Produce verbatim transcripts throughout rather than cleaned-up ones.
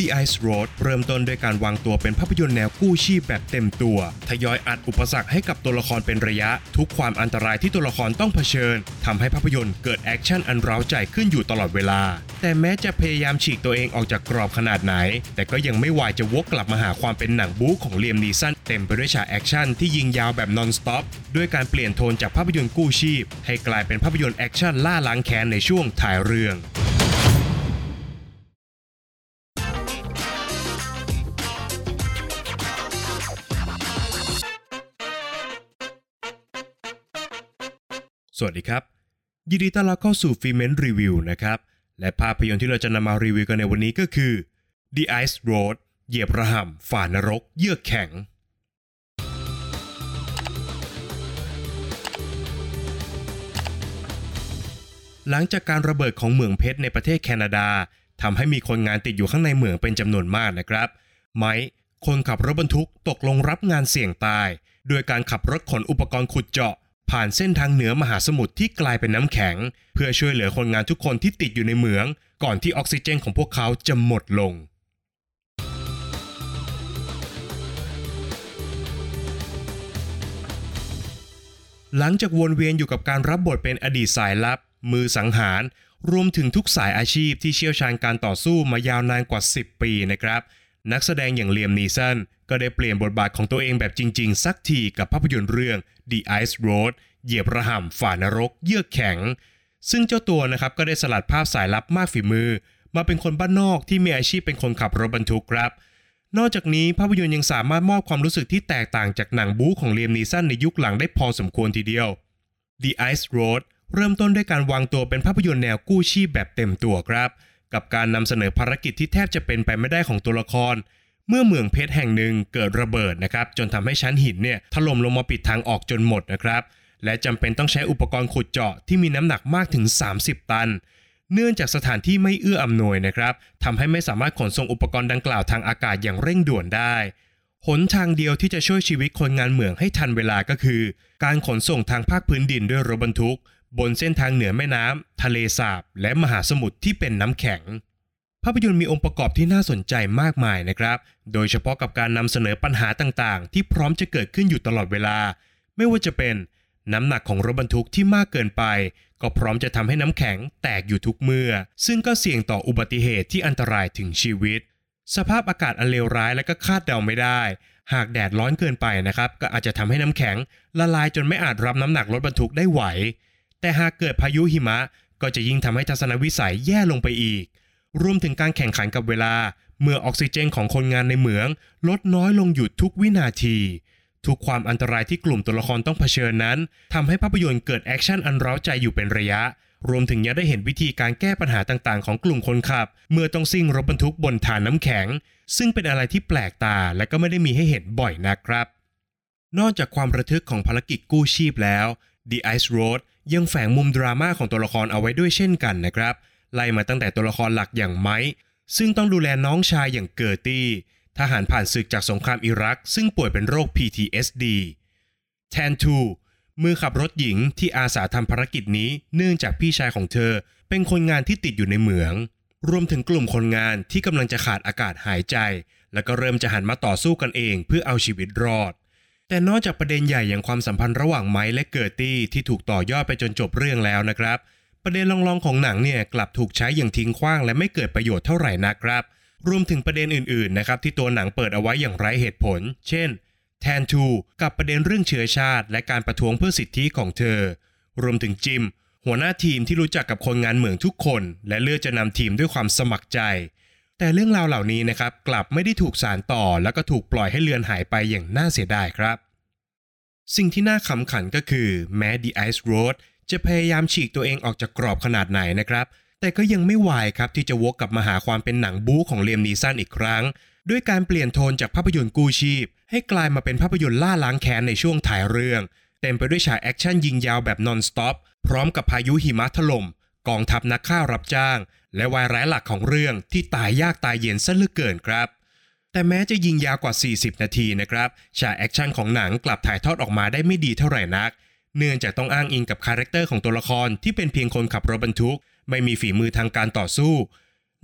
The Ice Road เริ่มต้นด้วยการวางตัวเป็นภาพยนตร์แนวกู้ชีพแบบเต็มตัวทยอยอัดอุปสรรคให้กับตัวละครเป็นระยะทุกความอันตรายที่ตัวละครต้องเผชิญทำให้ภาพยนตร์เกิดแอคชั่นอันเร้าใจขึ้นอยู่ตลอดเวลาแต่แม้จะพยายามฉีกตัวเองออกจากกรอบขนาดไหนแต่ก็ยังไม่วายจะวกกลับมาหาความเป็นหนังบู๊ของ Liam Neeson เต็มไปด้วยฉากแอคชั่นที่ยิงยาวแบบนอนสต็อปด้วยการเปลี่ยนโทนจากภาพยนตร์กู้ชีพให้กลายเป็นภาพยนตร์แอคชั่นล่าล้างแค้นในช่วงถ่ายเรื่องสวัสดีครับยินดีต้อนรับเข้าสู่ฟิเม้นรีวิวนะครับและภาพยนตร์ที่เราจะนำมารีวิวกันในวันนี้ก็คือ The Ice Road เหยียบระห่ำฝ่านรกเยือกแข็งหลังจากการระเบิดของเหมืองเพชรในประเทศแคนาดาทำให้มีคนงานติดอยู่ข้างในเหมืองเป็นจำนวนมากนะครับไมค์คนขับรถบรรทุกตกลงรับงานเสี่ยงตายโดยการขับรถขนอุปกรณ์ขุดเจาะผ่านเส้นทางเหนือมหาสมุทรที่กลายเป็นน้ำแข็งเพื่อช่วยเหลือคนงานทุกคนที่ติดอยู่ในเหมืองก่อนที่ออกซิเจนของพวกเขาจะหมดลงหลังจากวนเวียนอยู่กับการรับบทเป็นอดีตสายลับมือสังหารรวมถึงทุกสายอาชีพที่เชี่ยวชาญการต่อสู้มายาวนานกว่าสิบปีนะครับนักแสดงอย่าง Liam Neeson ก็ได้เปลี่ยนบทบาทของตัวเองแบบจริงๆสักทีกับภาพยนตร์เรื่อง The Ice Road เหยียบระห่ำฝ่านรกเยือกแข็งซึ่งเจ้าตัวนะครับก็ได้สลัดภาพสายลับมากฝีมือมาเป็นคนบ้านนอกที่มีอาชีพเป็นคนขับรถบรรทุกครับนอกจากนี้ภาพยนตร์ยังสามารถมอบความรู้สึกที่แตกต่างจากหนังบู๊ของ Liam Neeson ในยุคหลังได้พอสมควรทีเดียว The Ice Road เริ่มต้นด้วยการวางตัวเป็นภาพยนตร์แนวกู้ชีพแบบเต็มตัวครับกับการนำเสนอภารกิจที่แทบจะเป็นไปไม่ได้ของตัวละครเมื่อเหมืองเพชรแห่งหนึ่งเกิดระเบิดนะครับจนทำให้ชั้นหินเนี่ยถล่มลงมาปิดทางออกจนหมดนะครับและจำเป็นต้องใช้อุปกรณ์ขุดเจาะที่มีน้ำหนักมากถึงสามสิบตันเนื่องจากสถานที่ไม่เอื้ออำนวยนะครับทำให้ไม่สามารถขนส่งอุปกรณ์ดังกล่าวทางอากาศอย่างเร่งด่วนได้หนทางเดียวที่จะช่วยชีวิตคนงานเหมืองให้ทันเวลาก็คือการขนส่งทางภาคพื้นดินด้วยรถบรรทุกบนเส้นทางเหนือแม่น้ำทะเลสาบและมหาสมุทรที่เป็นน้ำแข็งภาพยนตร์มีองค์ประกอบที่น่าสนใจมากมายนะครับโดยเฉพาะกับการนำเสนอปัญหาต่างๆที่พร้อมจะเกิดขึ้นอยู่ตลอดเวลาไม่ว่าจะเป็นน้ำหนักของรถบรรทุกที่มากเกินไปก็พร้อมจะทำให้น้ำแข็งแตกอยู่ทุกเมื่อซึ่งก็เสี่ยงต่ออุบัติเหตุที่อันตรายถึงชีวิตสภาพอากาศอันเลวร้ายและก็คาดเดาไม่ได้หากแดดร้อนเกินไปนะครับก็อาจจะทำให้น้ำแข็งละลายจนไม่อาจรับน้ำหนักรถบรรทุกได้ไหวแต่หากเกิดพายุหิมะก็จะยิ่งทำให้ทัศนวิสัยแย่ลงไปอีกรวมถึงการแข่งขันกับเวลาเมื่อออกซิเจนของคนงานในเหมืองลดน้อยลงอยู่ทุกวินาทีทุกความอันตรายที่กลุ่มตัวละครต้องเผชิญนั้นทำให้ภาพยนตร์เกิดแอคชั่นอันเร้าใจอยู่เป็นระยะรวมถึงยังได้เห็นวิธีการแก้ปัญหาต่างๆของกลุ่มคนขับเมื่อต้องซิ่งรถบรรทุกบนฐานน้ำแข็งซึ่งเป็นอะไรที่แปลกตาและก็ไม่ได้มีให้เห็นบ่อยนะครับนอกจากความระทึกของภารกิจกู้ชีพแล้ว The Ice Roadยังแฝงมุมดราม่าของตัวละครเอาไว้ด้วยเช่นกันนะครับไล่มาตั้งแต่ตัวละครหลักอย่างไมค์ซึ่งต้องดูแลน้องชายอย่างเกอร์ตี้ทหารผ่านศึกจากสงครามอิรักซึ่งป่วยเป็นโรค พี ที เอส ดี แทนทูมือขับรถหญิงที่อาสาทำภารกิจนี้เนื่องจากพี่ชายของเธอเป็นคนงานที่ติดอยู่ในเหมืองรวมถึงกลุ่มคนงานที่กำลังจะขาดอากาศหายใจแล้วก็เริ่มจะหันมาต่อสู้กันเองเพื่อเอาชีวิตรอดแต่นอกจากประเด็นใหญ่อย่างความสัมพันธ์ระหว่างไมค์และเกิร์ตี้ที่ถูกต่อยอดไปจนจบเรื่องแล้วนะครับประเด็นรองๆของหนังเนี่ยกลับถูกใช้อย่างทิ้งขว้างและไม่เกิดประโยชน์เท่าไหร่นักครับรวมถึงประเด็นอื่นๆนะครับที่ตัวหนังเปิดเอาไว้อย่างไร้เหตุผลเช่นแทนทูกับประเด็นเรื่องเชื้อชาติและการประท้วงเพื่อสิทธิของเธอรวมถึงจิมหัวหน้าทีมที่รู้จักกับคนงานเหมืองทุกคนและเลือกจะนำทีมด้วยความสมัครใจแต่เรื่องราวเหล่านี้นะครับกลับไม่ได้ถูกสานต่อแล้วก็ถูกปล่อยให้เลือนหายไปอย่างน่าเสียดายครับสิ่งที่น่าขำขันก็คือแม้ The Ice Road จะพยายามฉีกตัวเองออกจากกรอบขนาดไหนนะครับแต่ก็ยังไม่วายครับที่จะวกกลับมาหาความเป็นหนังบู๊ของ Liam Neeson อีกครั้งด้วยการเปลี่ยนโทนจากภาพยนตร์กู้ชีพให้กลายมาเป็นภาพยนตร์ล่าล้างแค้นในช่วงถ่ายเรื่องเต็มไปด้วยฉากแอคชั่นยิงยาวแบบนอนสต็อปพร้อมกับพายุหิมะถล่มกองทัพนักฆ่ารับจ้างและวายร้ายหลักของเรื่องที่ตายยากตายเย็นซะเหลือเกินครับแต่แม้จะยิงยาวกว่าสี่สิบนาทีนะครับฉากแอคชั่นของหนังกลับถ่ายทอดออกมาได้ไม่ดีเท่าไหร่นักเนื่องจากต้องอ้างอิงกับคาแรคเตอร์ของตัวละครที่เป็นเพียงคนขับรถบรรทุกไม่มีฝีมือทางการต่อสู้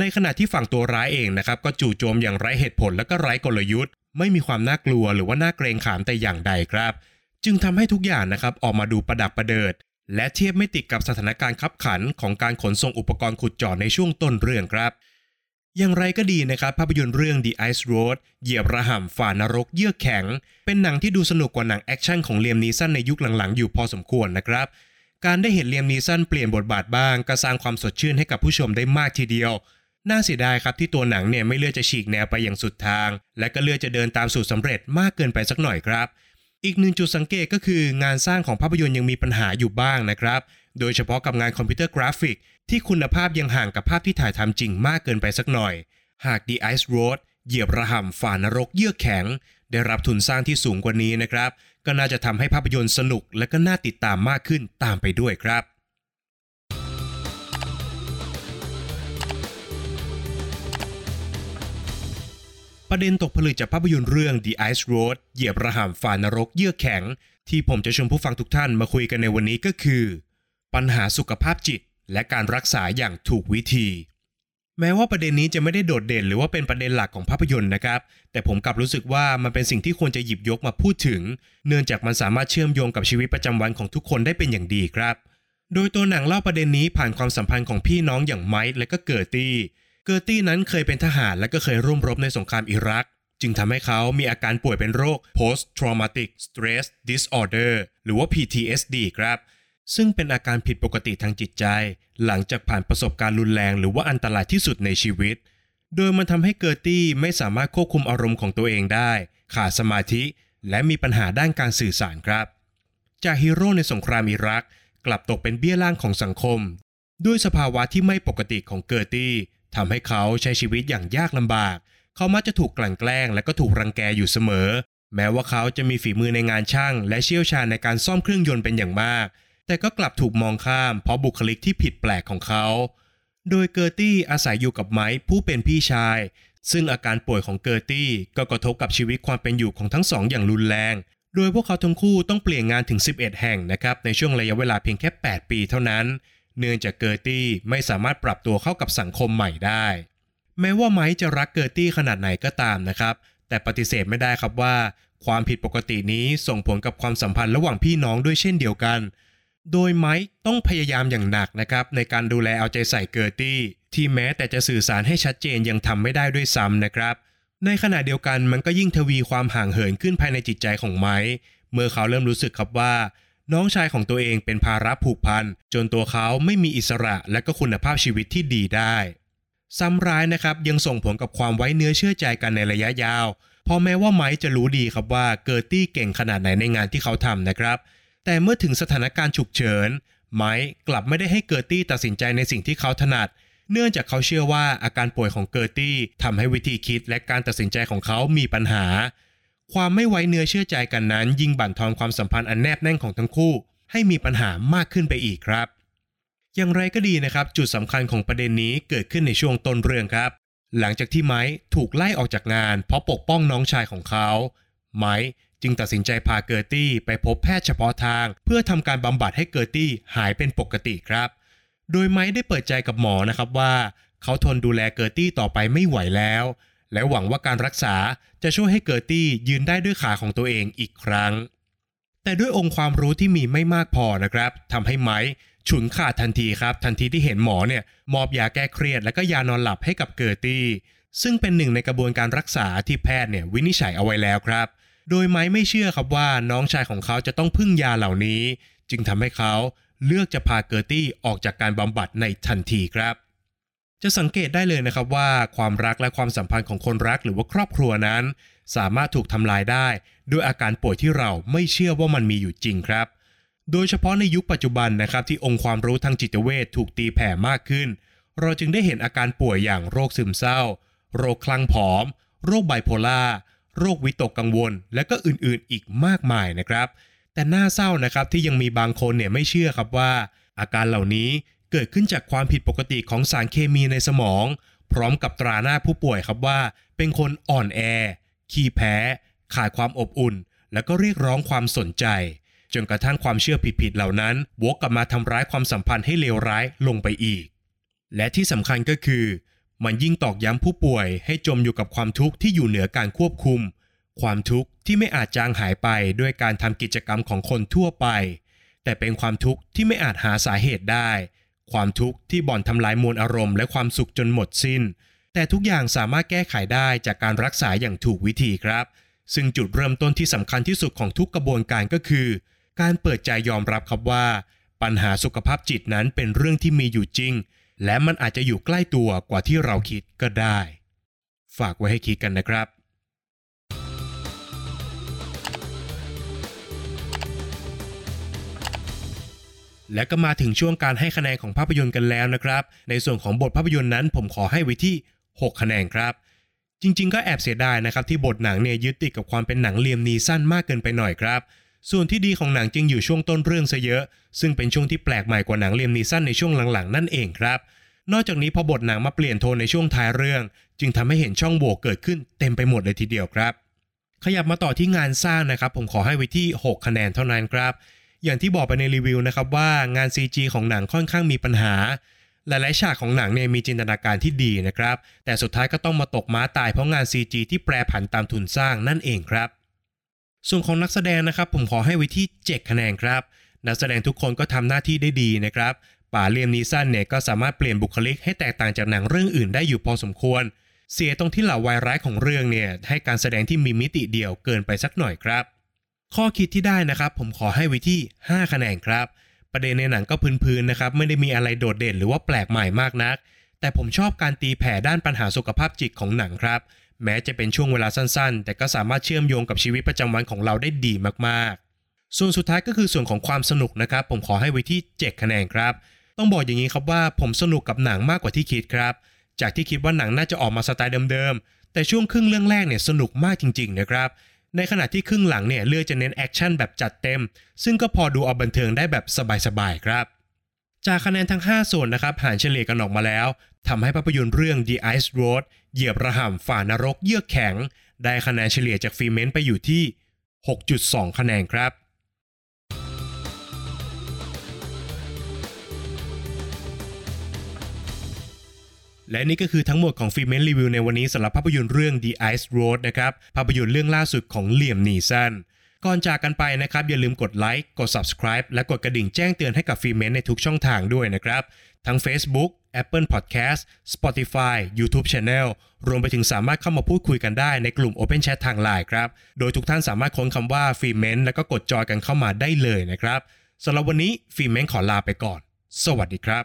ในขณะที่ฝั่งตัวร้ายเองนะครับก็จู่โจมอย่างไร้เหตุผลและก็ไร้กลยุทธ์ไม่มีความน่ากลัวหรือว่าน่าเกรงขามแต่อย่างใดครับจึงทำให้ทุกอย่างนะครับออกมาดูประดับประเดิดและเทียบไม่ติด กับสถานการณ์คับขันของการขนส่งอุปกรณ์ขุดเจาะในช่วงต้นเรื่องครับอย่างไรก็ดีนะครับภาพยนตร์เรื่อง The Ice Road เหยียบระห่ำฝ่านรกเยือกแข็งเป็นหนังที่ดูสนุกกว่าหนังแอคชั่นของ Liam Neeson ในยุคหลังๆอยู่พอสมควรนะครับการได้เห็น Liam Neeson เปลี่ยนบทบาทบ้างก็สร้างความสดชื่นให้กับผู้ชมได้มากทีเดียวน่าเสียดายครับที่ตัวหนังเนี่ยไม่เลือกจะฉีกแนวไปอย่างสุดทางและก็เลือกจะเดินตามสูตรสำเร็จมากเกินไปสักหน่อยครับอีกหนึ่งจุดสังเกตก็คืองานสร้างของภาพยนตร์ยังมีปัญหาอยู่บ้างนะครับโดยเฉพาะกับงานคอมพิวเตอร์กราฟิกที่คุณภาพยังห่างกับภาพที่ถ่ายทำจริงมากเกินไปสักหน่อยหาก The Ice Road เหยียบระห่ำฝ่านรกเยือกแข็งได้รับทุนสร้างที่สูงกว่านี้นะครับก็น่าจะทำให้ภาพยนตร์สนุกและก็น่าติดตามมากขึ้นตามไปด้วยครับประเด็นตกผลึกจากภาพยนตร์เรื่อง The Ice Road เหยียบระห่ำฝ่านรกเยือกแข็งที่ผมจะชวนผู้ฟังทุกท่านมาคุยกันในวันนี้ก็คือปัญหาสุขภาพจิตและการรักษาอย่างถูกวิธีแม้ว่าประเด็นนี้จะไม่ได้โดดเด่นหรือว่าเป็นประเด็นหลักของภาพยนตร์นะครับแต่ผมกลับรู้สึกว่ามันเป็นสิ่งที่ควรจะหยิบยกมาพูดถึงเนื่องจากมันสามารถเชื่อมโยงกับชีวิตประจำวันของทุกคนได้เป็นอย่างดีครับโดยตัวหนังเล่าประเด็นนี้ผ่านความสัมพันธ์ของพี่น้องอย่างไมค์และก็เกิร์ตี้เกิร์ตี้นั้นเคยเป็นทหารและก็เคยร่วมรบในสงครามอิรักจึงทำให้เขามีอาการป่วยเป็นโรค post-traumatic stress disorder หรือว่า พี ที เอส ดี ครับซึ่งเป็นอาการผิดปกติทางจิตใจหลังจากผ่านประสบการณ์รุนแรงหรือว่าอันตรายที่สุดในชีวิตโดยมันทำให้เกิร์ตี้ไม่สามารถควบคุมอารมณ์ของตัวเองได้ขาดสมาธิและมีปัญหาด้านการสื่อสารครับจากฮีโร่ในสงครามอิรักกลับตกเป็นเบี้ยล่างของสังคมด้วยสภาวะที่ไม่ปกติของเกิร์ตี้ทำให้เขาใช้ชีวิตอย่างยากลำบากเขามักจะถูกกลั่นแกล้งและก็ถูกรังแกอยู่เสมอแม้ว่าเขาจะมีฝีมือในงานช่างและเชี่ยวชาญในการซ่อมเครื่องยนต์เป็นอย่างมากแต่ก็กลับถูกมองข้ามเพราะบุคลิกที่ผิดแปลกของเขาโดยเกิร์ตี้อาศัยอยู่กับไมค์ผู้เป็นพี่ชายซึ่งอาการป่วยของเกิร์ตี้ก็กระทบกับชีวิตความเป็นอยู่ของทั้งสองอย่างรุนแรงโดยพวกเขาทั้งคู่ต้องเปลี่ยนงานถึงสิบเอ็ดแห่งนะครับในช่วงระยะเวลาเพียงแค่แปดปีเท่านั้นเนื่องจากเกิร์ตี้ไม่สามารถปรับตัวเข้ากับสังคมใหม่ได้แม้ว่าไมค์จะรักเกิร์ตี้ขนาดไหนก็ตามนะครับแต่ปฏิเสธไม่ได้ครับว่าความผิดปกตินี้ส่งผลกับความสัมพันธ์ระหว่างพี่น้องด้วยเช่นเดียวกันโดยไมค์ต้องพยายามอย่างหนักนะครับในการดูแลเอาใจใส่เกิร์ตี้ที่แม้แต่จะสื่อสารให้ชัดเจนยังทำไม่ได้ด้วยซ้ำนะครับในขณะเดียวกันมันก็ยิ่งทวีความห่างเหินขึ้นภายในจิตใจของไมค์เมื่อเขาเริ่มรู้สึกครับว่าน้องชายของตัวเองเป็นภาระผูกพันจนตัวเขาไม่มีอิสระและก็คุณภาพชีวิตที่ดีได้ซ้ำร้ายนะครับยังส่งผลกับความไว้เนื้อเชื่อใจกันในระยะยาวพอแม้ว่าไมค์จะรู้ดีครับว่าเกิร์ตี้เก่งขนาดไหนในงานที่เขาทำนะครับแต่เมื่อถึงสถานการณ์ฉุกเฉินไมค์กลับไม่ได้ให้เกิร์ตี้ตัดสินใจในสิ่งที่เขาถนัดเนื่องจากเขาเชื่อว่าอาการป่วยของเกิร์ตี้ทำให้วิธีคิดและการตัดสินใจของเขามีปัญหาความไม่ไว้เนื้อเชื่อใจกันนั้นยิ่งบั่นทอนความสัมพันธ์อันแนบแน่นของทั้งคู่ให้มีปัญหามากขึ้นไปอีกครับอย่างไรก็ดีนะครับจุดสำคัญของประเด็นนี้เกิดขึ้นในช่วงต้นเรื่องครับหลังจากที่ไมค์ถูกไล่ออกจากงานเพราะปกป้องน้องชายของเขาไมค์จึงตัดสินใจพาเกิร์ตี้ไปพบแพทย์เฉพาะทางเพื่อทำการบำบัดให้เกิร์ตี้หายเป็นปกติครับโดยไมค์ได้เปิดใจกับหมอนะครับว่าเขาทนดูแลเกิร์ตี้ต่อไปไม่ไหวแล้วและหวังว่าการรักษาจะช่วยให้เกิร์ตี้ยืนได้ด้วยขาของตัวเองอีกครั้งแต่ด้วยองค์ความรู้ที่มีไม่มากพอนะครับทำให้ไมค์ฉุนขาดทันทีครับทันทีที่เห็นหมอเนี่ยมอบยาแก้เครียดและก็ยานอนหลับให้กับเกิร์ตี้ซึ่งเป็นหนึ่งในกระบวนการรักษาที่แพทย์เนี่ยวินิจฉัยเอาไว้แล้วครับโดยไมค์ไม่เชื่อครับว่าน้องชายของเขาจะต้องพึ่งยาเหล่านี้จึงทำให้เขาเลือกจะพาเกิร์ตี้ออกจากการบำบัดในทันทีครับจะสังเกตได้เลยนะครับว่าความรักและความสัมพันธ์ของคนรักหรือว่าครอบครัวนั้นสามารถถูกทำลายได้ด้วยอาการป่วยที่เราไม่เชื่อว่ามันมีอยู่จริงครับโดยเฉพาะในยุคปัจจุบันนะครับที่องค์ความรู้ทางจิตเวชถูกตีแผ่มากขึ้นเราจึงได้เห็นอาการป่วยอย่างโรคซึมเศร้าโรคคลั่งผอมโรคไบโพล่าโรควิตกกังวลและก็อื่นๆอีกมากมายนะครับแต่น่าเศร้านะครับที่ยังมีบางคนเนี่ยไม่เชื่อครับว่าอาการเหล่านี้เกิดขึ้นจากความผิดปกติของสารเคมีในสมองพร้อมกับตราหน้าผู้ป่วยครับว่าเป็นคนอ่อนแอขี้แพ้ขาดความอบอุ่นและก็เรียกร้องความสนใจจนกระทั่งความเชื่อผิดๆเหล่านั้นวกกลับมาทำร้ายความสัมพันธ์ให้เลวร้ายลงไปอีกและที่สำคัญก็คือ มันยิ่งตอกย้ำผู้ป่วยให้จมอยู่กับความทุกข์ที่อยู่เหนือการควบคุมความทุกข์ที่ไม่อาจจางหายไปด้วยการทำกิจกรรมของคนทั่วไปแต่เป็นความทุกข์ที่ไม่อาจหาสาเหตุได้ความทุกข์ที่บ่อนทำลายมวลอารมณ์และความสุขจนหมดสิ้นแต่ทุกอย่างสามารถแก้ไขได้จากการรักษาอย่างถูกวิธีครับซึ่งจุดเริ่มต้นที่สำคัญที่สุดของทุกกระบวนการก็คือการเปิดใจยอมรับครับว่าปัญหาสุขภาพจิตนั้นเป็นเรื่องที่มีอยู่จริงและมันอาจจะอยู่ใกล้ตัวกว่าที่เราคิดก็ได้ฝากไว้ให้คิดกันนะครับและก็มาถึงช่วงการให้คะแนนของภาพยนตร์กันแล้วนะครับในส่วนของบทภาพยนตร์นั้นผมขอให้ไว้ที่หกคะแนนครับจริงๆก็แอบเสียดายนะครับที่บทหนังเนี่ยยึดติดกับความเป็นหนังLiam Neesonมากเกินไปหน่อยครับส่วนที่ดีของหนังจึงอยู่ช่วงต้นเรื่องซะเยอะซึ่งเป็นช่วงที่แปลกใหม่กว่าหนังLiam Neesonในช่วงหลังๆนั่นเองครับนอกจากนี้พอบทหนังมาเปลี่ยนโทนในช่วงท้ายเรื่องจึงทำให้เห็นช่องโหว่เกิดขึ้นเต็มไปหมดเลยทีเดียวครับขยับมาต่อที่งานสร้างนะครับผมขอให้ไว้ที่หกคะแนนเท่านั้นครับอย่างที่บอกไปในรีวิวนะครับว่างาน ซี จี ของหนังค่อนข้างมีปัญหาหลายๆฉากของหนังเนี่ยมีจินตนาการที่ดีนะครับแต่สุดท้ายก็ต้องมาตกม้าตายเพราะงาน ซี จี ที่แปรผันตามทุนสร้างนั่นเองครับส่วนของนักแสดงนะครับผมขอให้ไว้ที่เจ็ดคะแนนครับนักแสดงทุกคนก็ทำหน้าที่ได้ดีนะครับป่าเลียมนีสันเนี่ยก็สามารถเปลี่ยนบุคลิกให้แตกต่างจากหนังเรื่องอื่นได้อยู่พอสมควรเสียตรงที่เหล่าวายร้ายของเรื่องเนี่ยให้การแสดงที่มีมิติเดียวเกินไปสักหน่อยครับข้อคิดที่ได้นะครับผมขอให้ไว้ที่ห้าคะแนนครับประเด็นในหนังก็พื้นๆนะครับไม่ได้มีอะไรโดดเด่นหรือว่าแปลกใหม่มากนักแต่ผมชอบการตีแผ่ด้านปัญหาสุขภาพจิตของหนังครับแม้จะเป็นช่วงเวลาสั้นๆแต่ก็สามารถเชื่อมโยงกับชีวิตประจำวันของเราได้ดีมากๆส่วนสุดท้ายก็คือส่วนของความสนุกนะครับผมขอให้ไว้ที่เจ็ดคะแนนครับต้องบอกอย่างนี้ครับว่าผมสนุกกับหนังมากกว่าที่คิดครับจากที่คิดว่าหนังน่าจะออกมาสไตล์เดิมๆแต่ช่วงครึ่งเรื่องแรกเนี่ยสนุกมากจริงๆนะครับในขณะที่ครึ่งหลังเนี่ยเลือกจะเน้นแอคชั่นแบบจัดเต็มซึ่งก็พอดูเอาบันเทิงได้แบบสบายๆครับจากคะแนนทั้งห้าส่วนนะครับหารเฉลี่ยกันออกมาแล้วทำให้ภาพยนตร์เรื่อง The Ice Road เหยียบระห่ำฝ่านรกเยือกแข็งได้คะแนนเฉลี่ยจากฟีเมนต์ไปอยู่ที่ หกจุดสอง คะแนนครับและนี่ก็คือทั้งหมดของฟีเมนต์รีวิวในวันนี้สำหรับภาพยนตร์เรื่อง The Ice Road นะครับภาพยนตร์เรื่องล่าสุดของLiam Neesonก่อนจากกันไปนะครับอย่าลืมกดไลค์กด Subscribe และกดกระดิ่งแจ้งเตือนให้กับฟีเมนต์ในทุกช่องทางด้วยนะครับทั้ง Facebook Apple Podcast Spotify YouTube Channel รวมไปถึงสามารถเข้ามาพูดคุยกันได้ในกลุ่ม Open Chat ทาง ไลน์ ครับโดยทุกท่านสามารถค้นคำว่าฟีเมนต์แล้วก็กดจอยกันเข้ามาได้เลยนะครับสำหรับวันนี้ฟีเมนต์ขอลาไปก่อนสวัสดีครับ